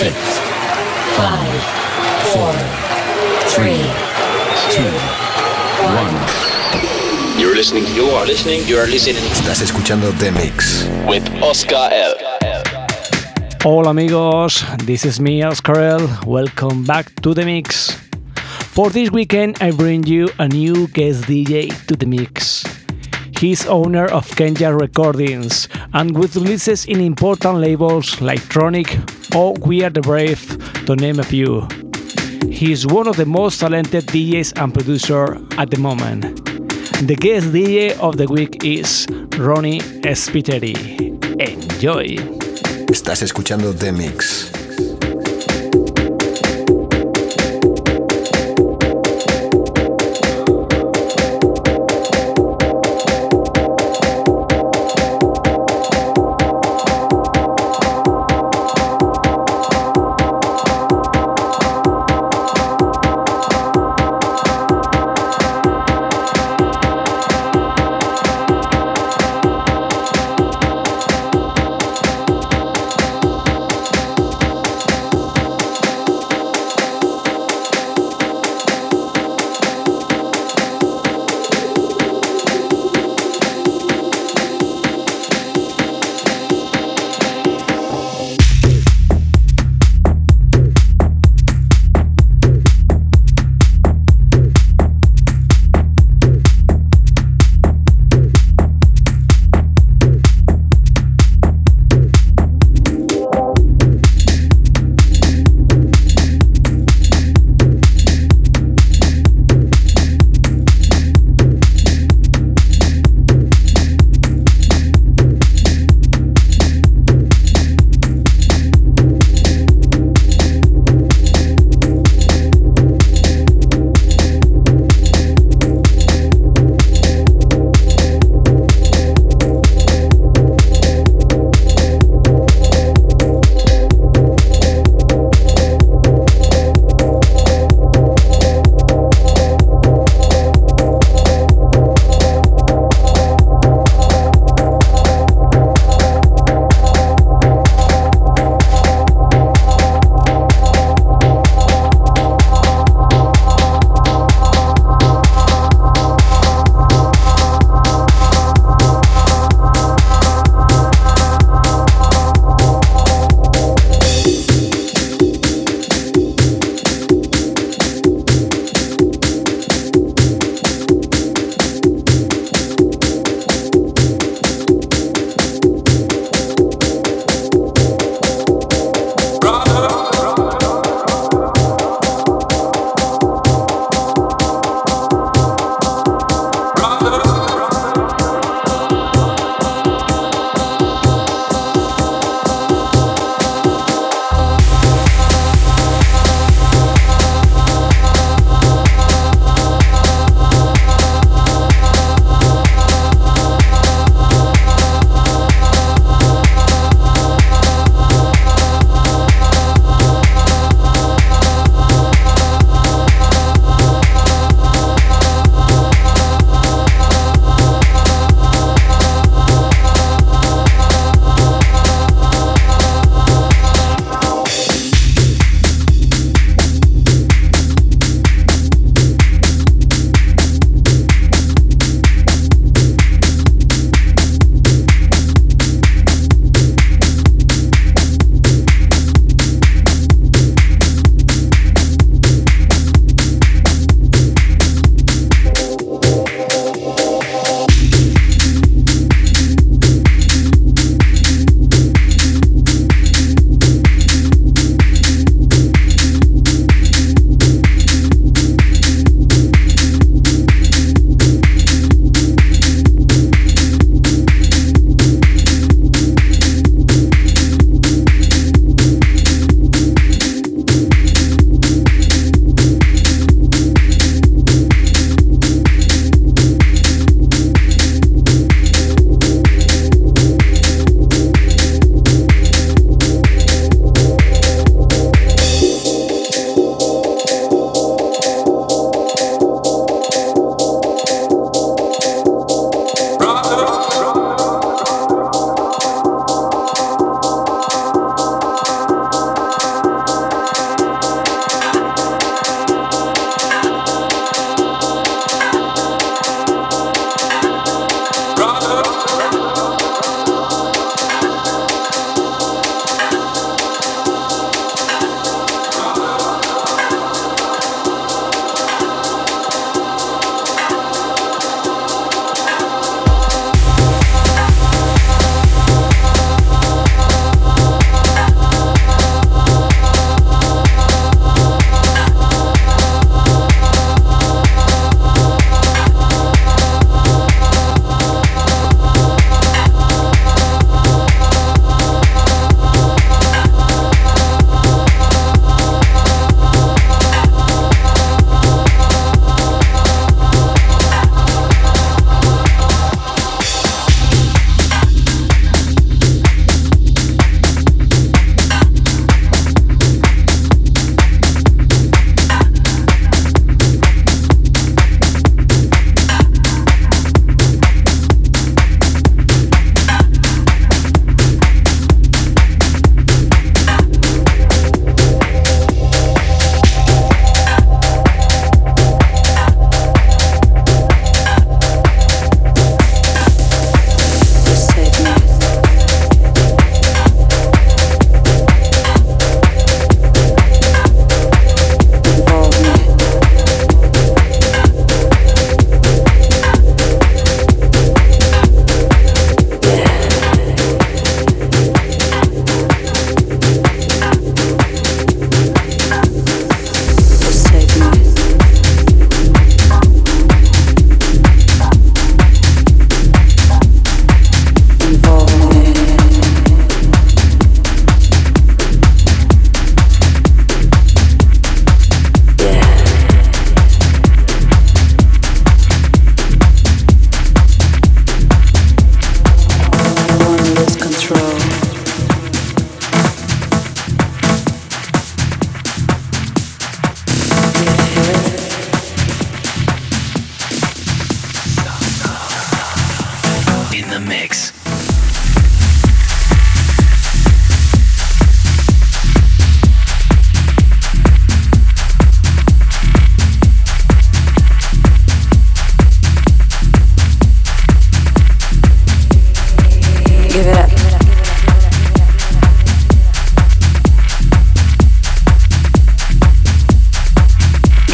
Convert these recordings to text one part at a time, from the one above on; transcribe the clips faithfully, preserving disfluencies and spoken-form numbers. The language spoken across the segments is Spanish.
six, five, four, three, two, one. You're listening, you are listening, you are listening. Estás escuchando The Mix with Oscar L. Hola amigos, this is me, Oscar L. Welcome back to The Mix. For this weekend, I bring you a new guest D J to The Mix. He's owner of Kenya Recordings and with releases in important labels like Tronic or We Are The Brave, to name a few. He is one of the most talented D Js and producer at the moment. The guest D J of the week is Ronnie Spiteri. Enjoy! Estás escuchando The Mix.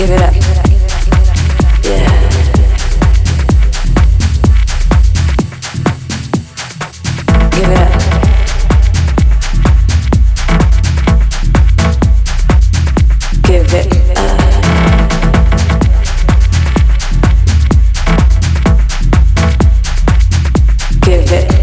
give it up. Yeah. Give it up. Give it up. Give it up.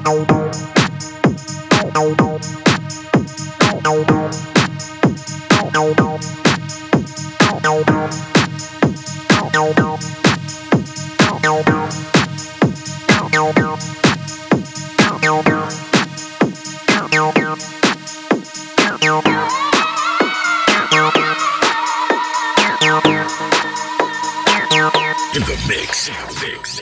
In the mix, in the mix.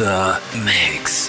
the mix.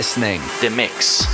listening The Mix.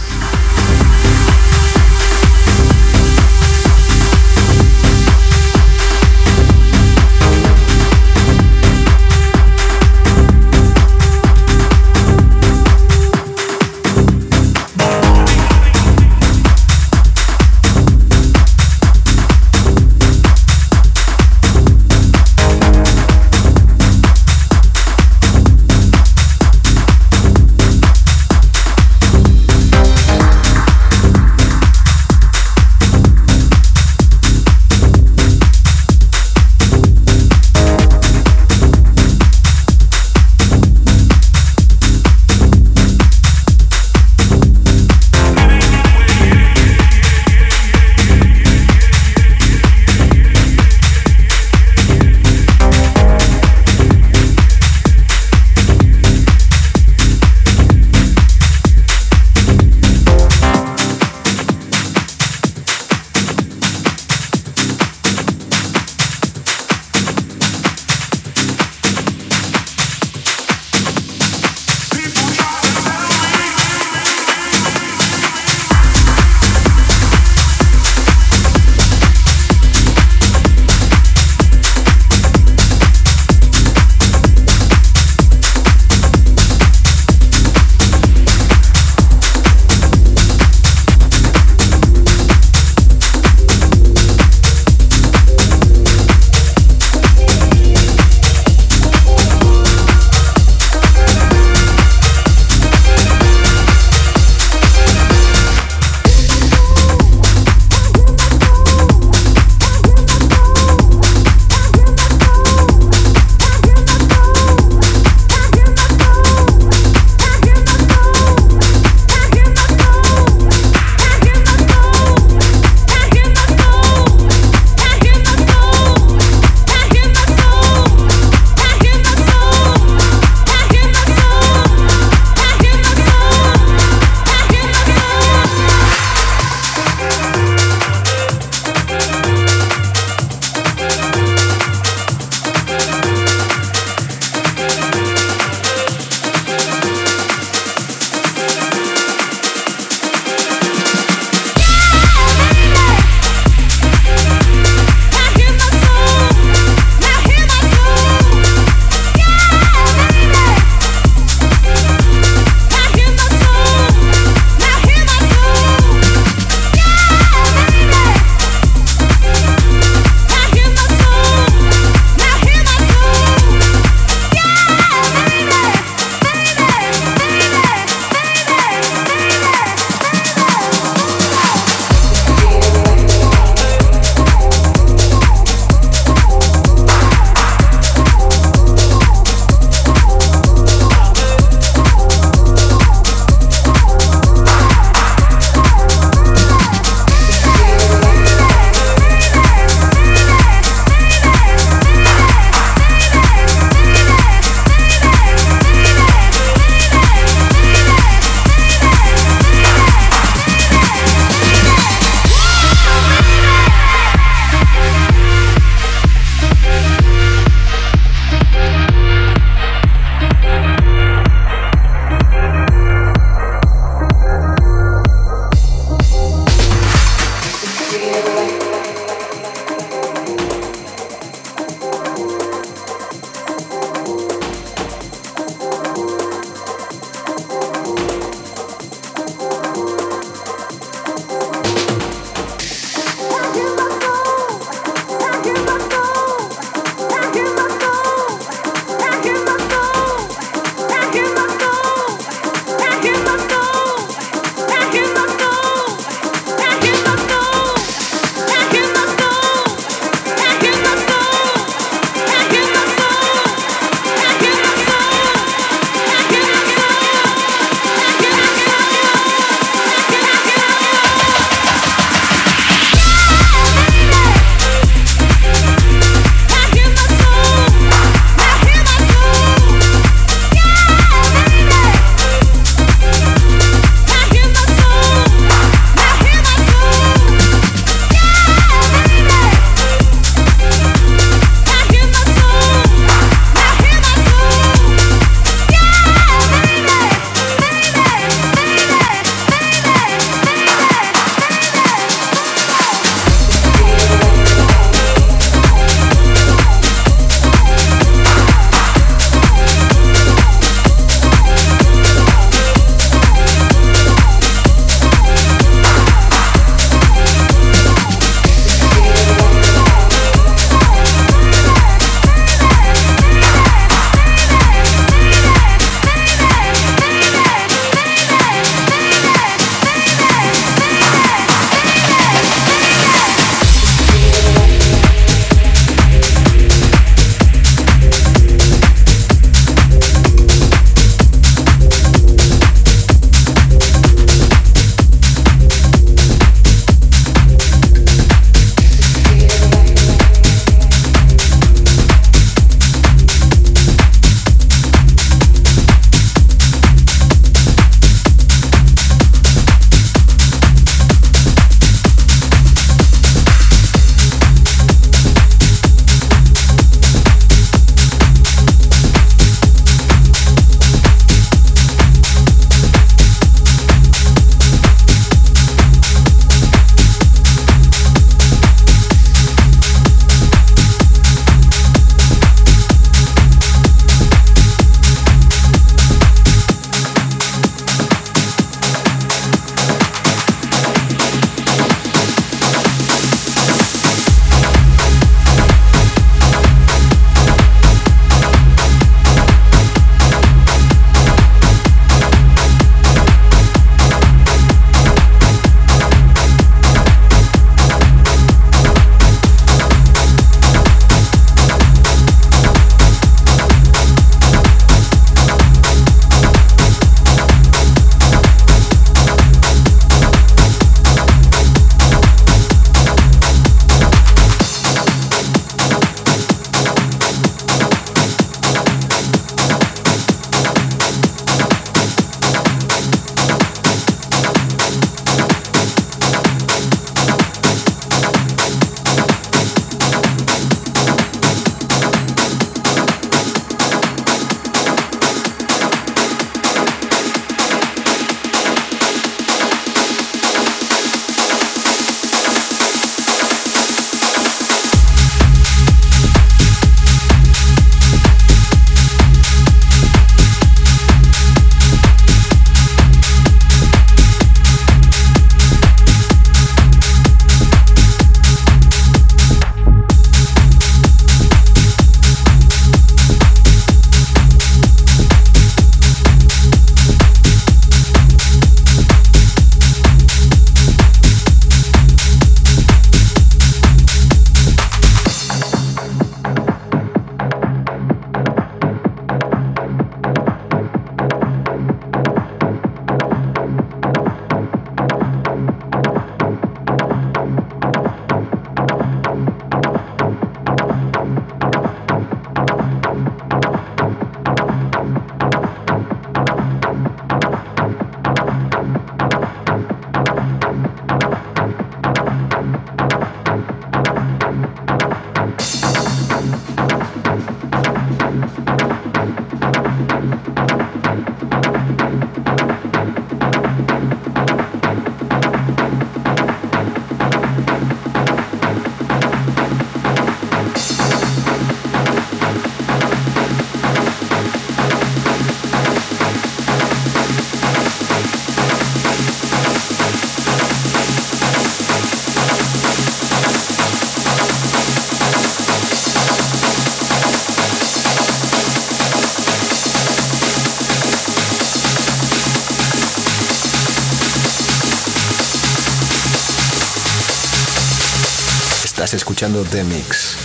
Estás escuchando The Mix.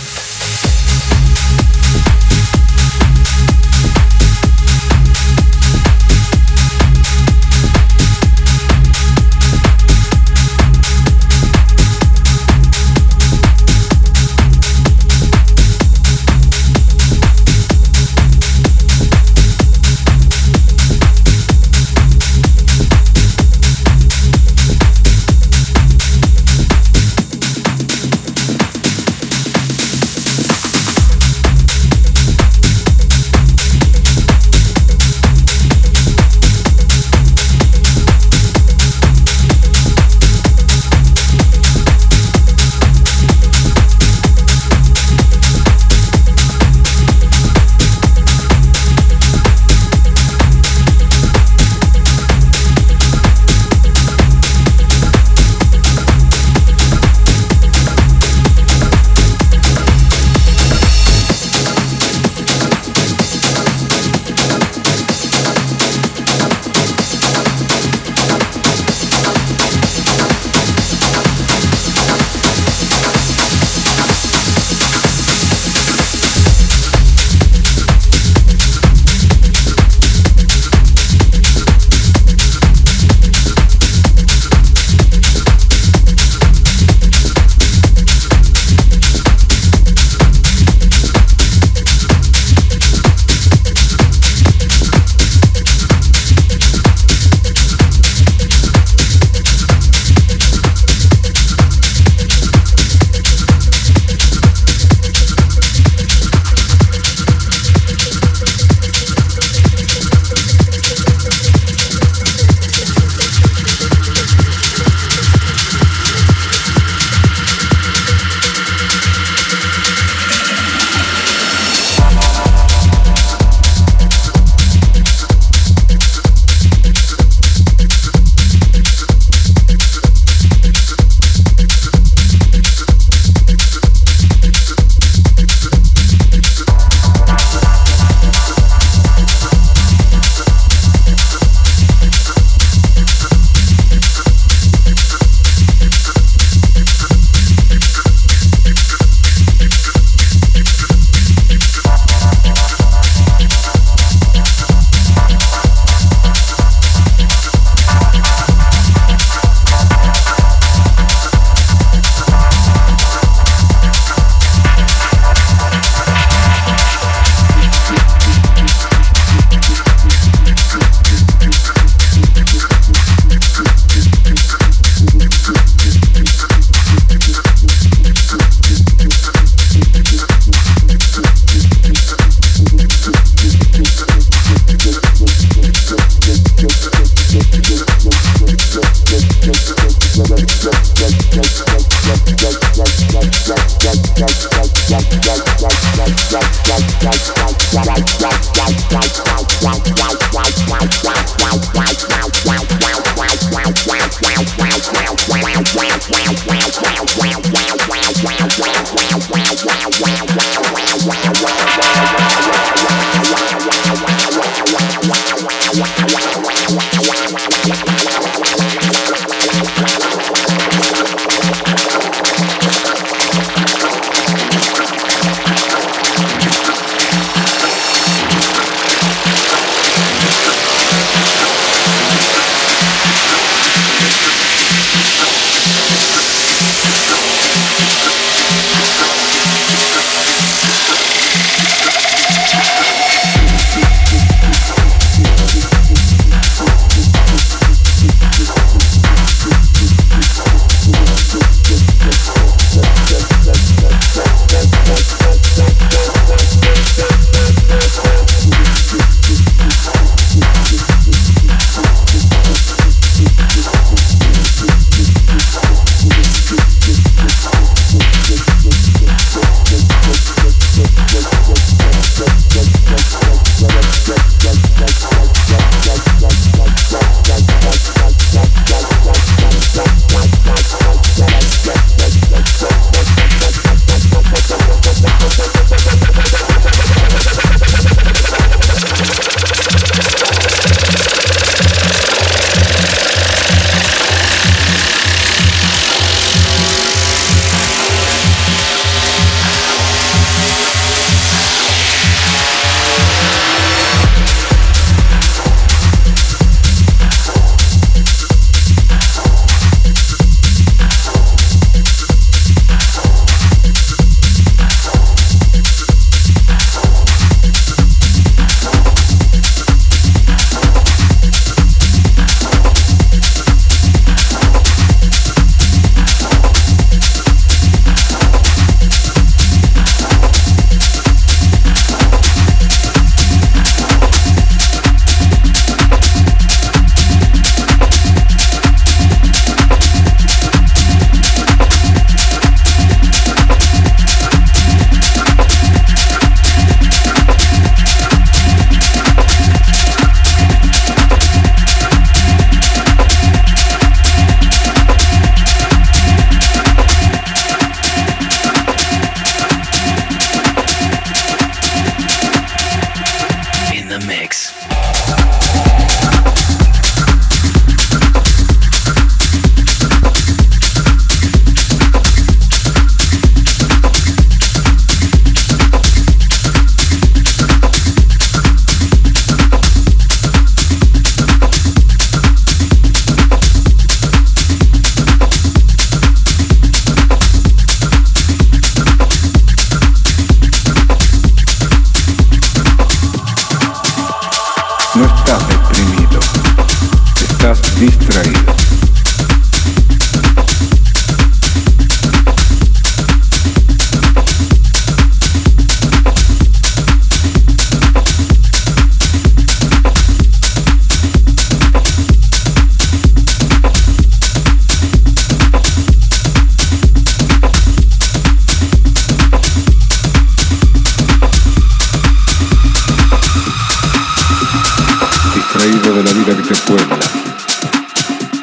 extraído de la vida que te puebla.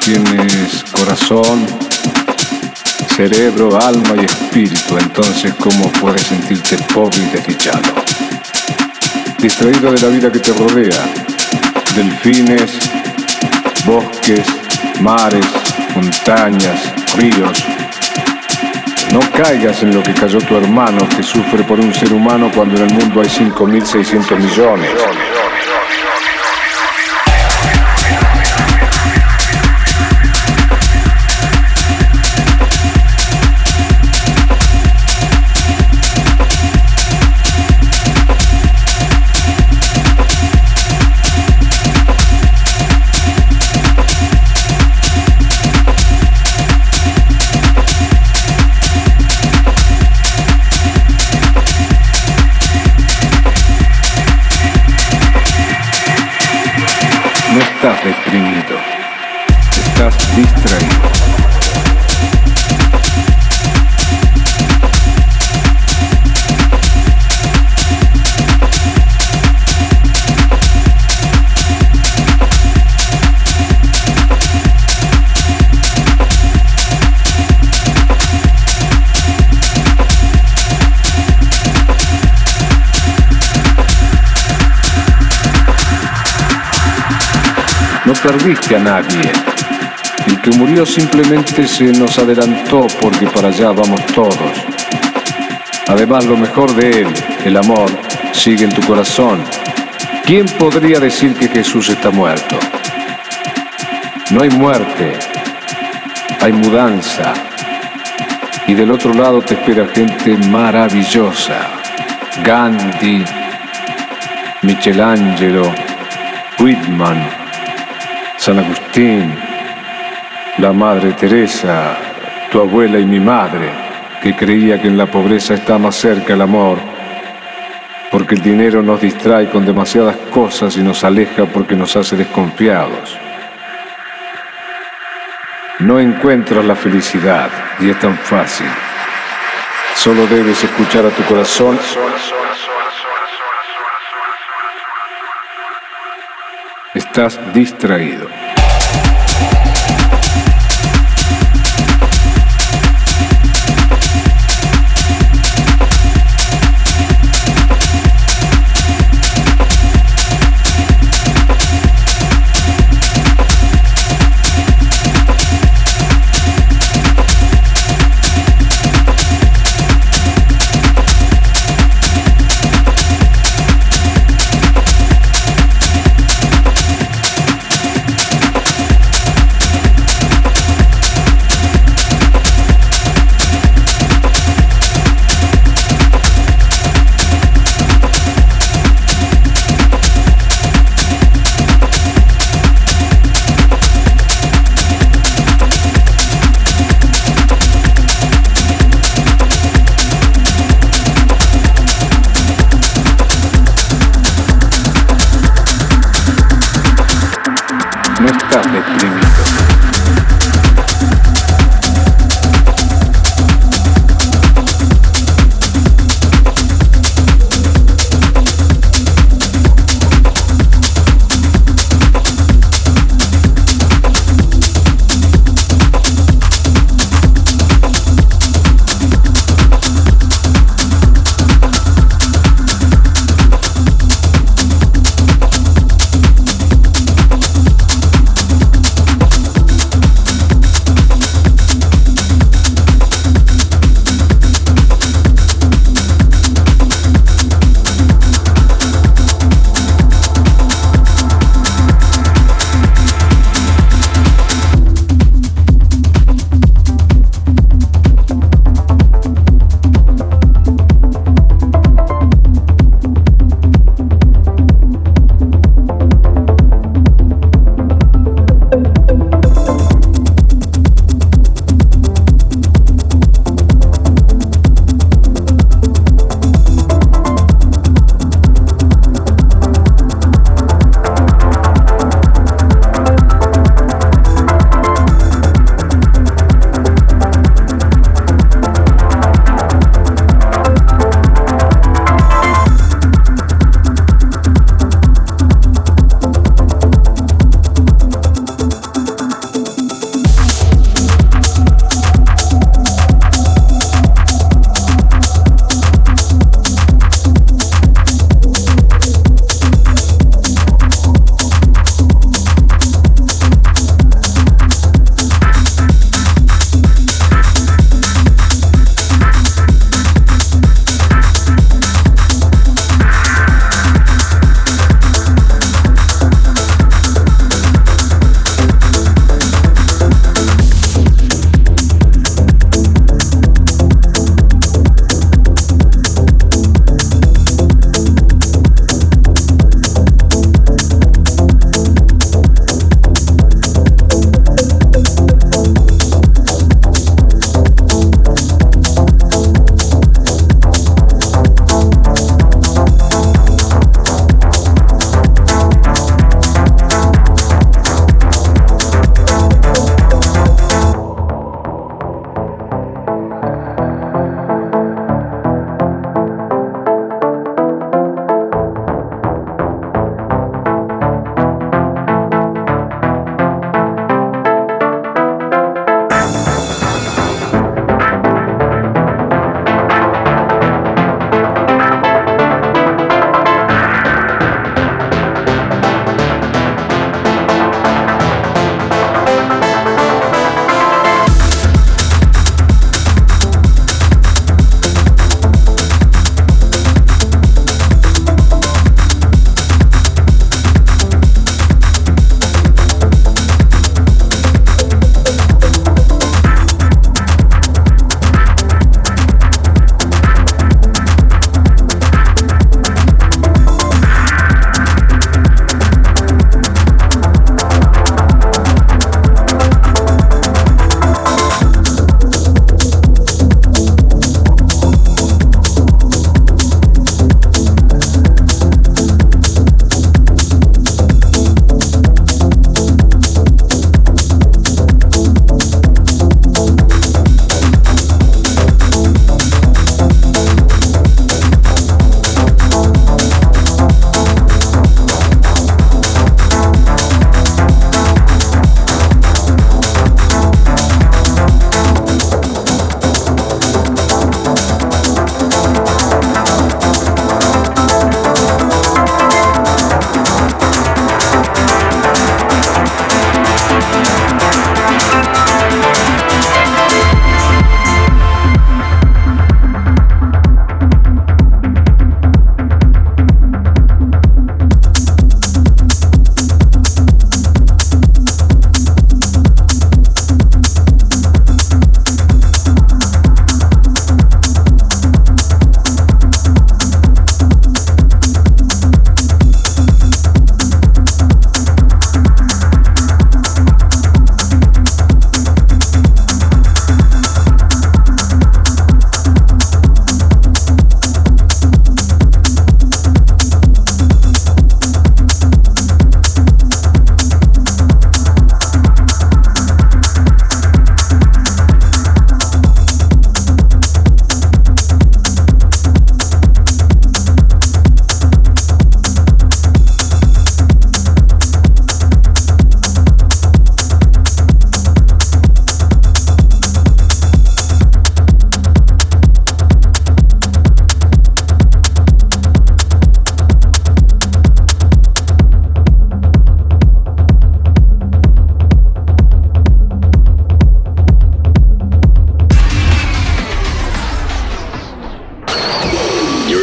Tienes corazón, cerebro, alma y espíritu, entonces ¿cómo puedes sentirte pobre y desdichado? Distraído de la vida que te rodea, delfines, bosques, mares, montañas, ríos. No caigas en lo que cayó tu hermano que sufre por un ser humano cuando en el mundo hay cinco mil seiscientos millones. Estás deprimido, estás distraído. No perdiste a nadie. El que murió simplemente se nos adelantó porque para allá vamos todos. Además, lo mejor de él, el amor, sigue en tu corazón. ¿Quién podría decir que Jesús está muerto? No hay muerte, hay mudanza. Y del otro lado te espera gente maravillosa. Gandhi, Michelangelo, Whitman, San Agustín, la Madre Teresa, tu abuela y mi madre, que creía que en la pobreza está más cerca el amor, porque el dinero nos distrae con demasiadas cosas y nos aleja porque nos hace desconfiados. No encuentras la felicidad y es tan fácil. Solo debes escuchar a tu corazón. Estás distraído.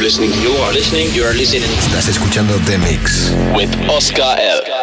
listening. You are listening. You are listening. Estás escuchando The Mix with Oscar L.